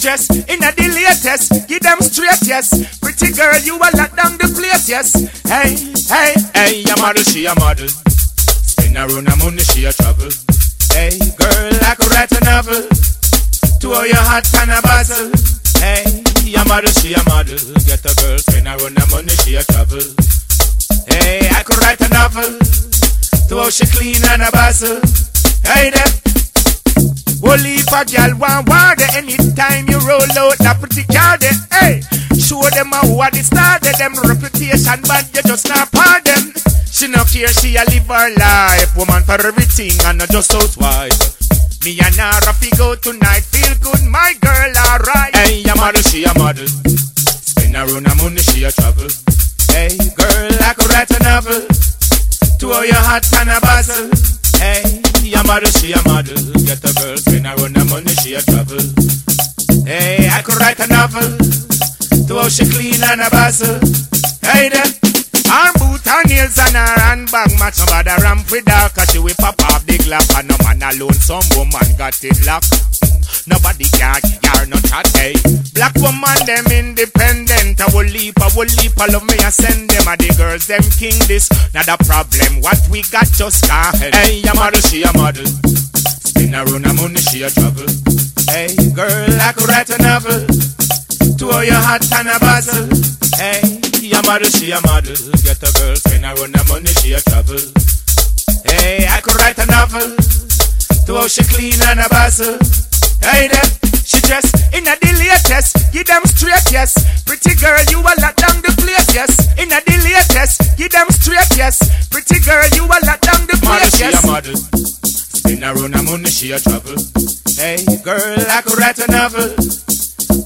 dress, in a the latest, give them straight, yes. Pretty girl, you a lock down the place, yes. Hey, hey, hey, your model, she a model. Spin around a money, she a trouble. Hey, girl, I could write a novel. Two of your hot kind of bustle. Hey, your model, she a model. Get a girl, spin around a money, she a trouble. Hey, I could write a novel. Two of she clean and a bustle. Hey there. Only for y'all want water. Anytime you roll out that pretty car, hey, show them how they started. Them reputation bad, you just not pardon. She no care, she a live her life. Woman for everything and not just housewife. Me and her a go tonight. Feel good, my girl, alright. Hey, your model, she a model. Spin around her money, she a travel. Hey, girl, I could write a novel. Two of your hot and a bustle. Hey, your model, she a model. Get a girl, spin around her money, she a trouble. Hey, I could write a novel. To how she clean and a bustle. Hey then. Her boot, her nails and her handbag match. No bother ramp with her, cause she whip up half the glap. And no man alone, some woman got it locked. Nobody can you're not hot, hey. Black woman, them independent. I will leap, love me, I send them. The girls, them king this, not a problem. What we got just can't help. Hey, your model, she a model. Spin around her money, she a trouble. Hey, girl, I could write a novel. Two of your hot and a bustle. Hey, your model, she a model. Get a girl, spin around her money, she a trouble. Hey, I could write a novel. Two of she clean and a bustle. Hey there, she dressed in a the latest, give them straight, yes. Pretty girl, you a lock down the place, yes. In a the latest, give them straight, yes. Pretty girl, you a lock down the place, yes. Model, she a model. Spin around her money, she a trouble. Hey, girl, I could write a novel.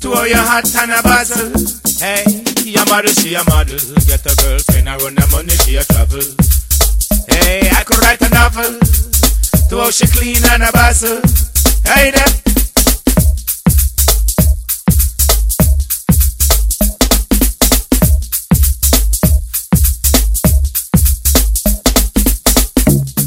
Two of your hot and a bustle. Hey, your model, she a model. Get a girl, spin around her money, she a trouble. Hey, I could write a novel. Two of she clean and a bustle. Hey there.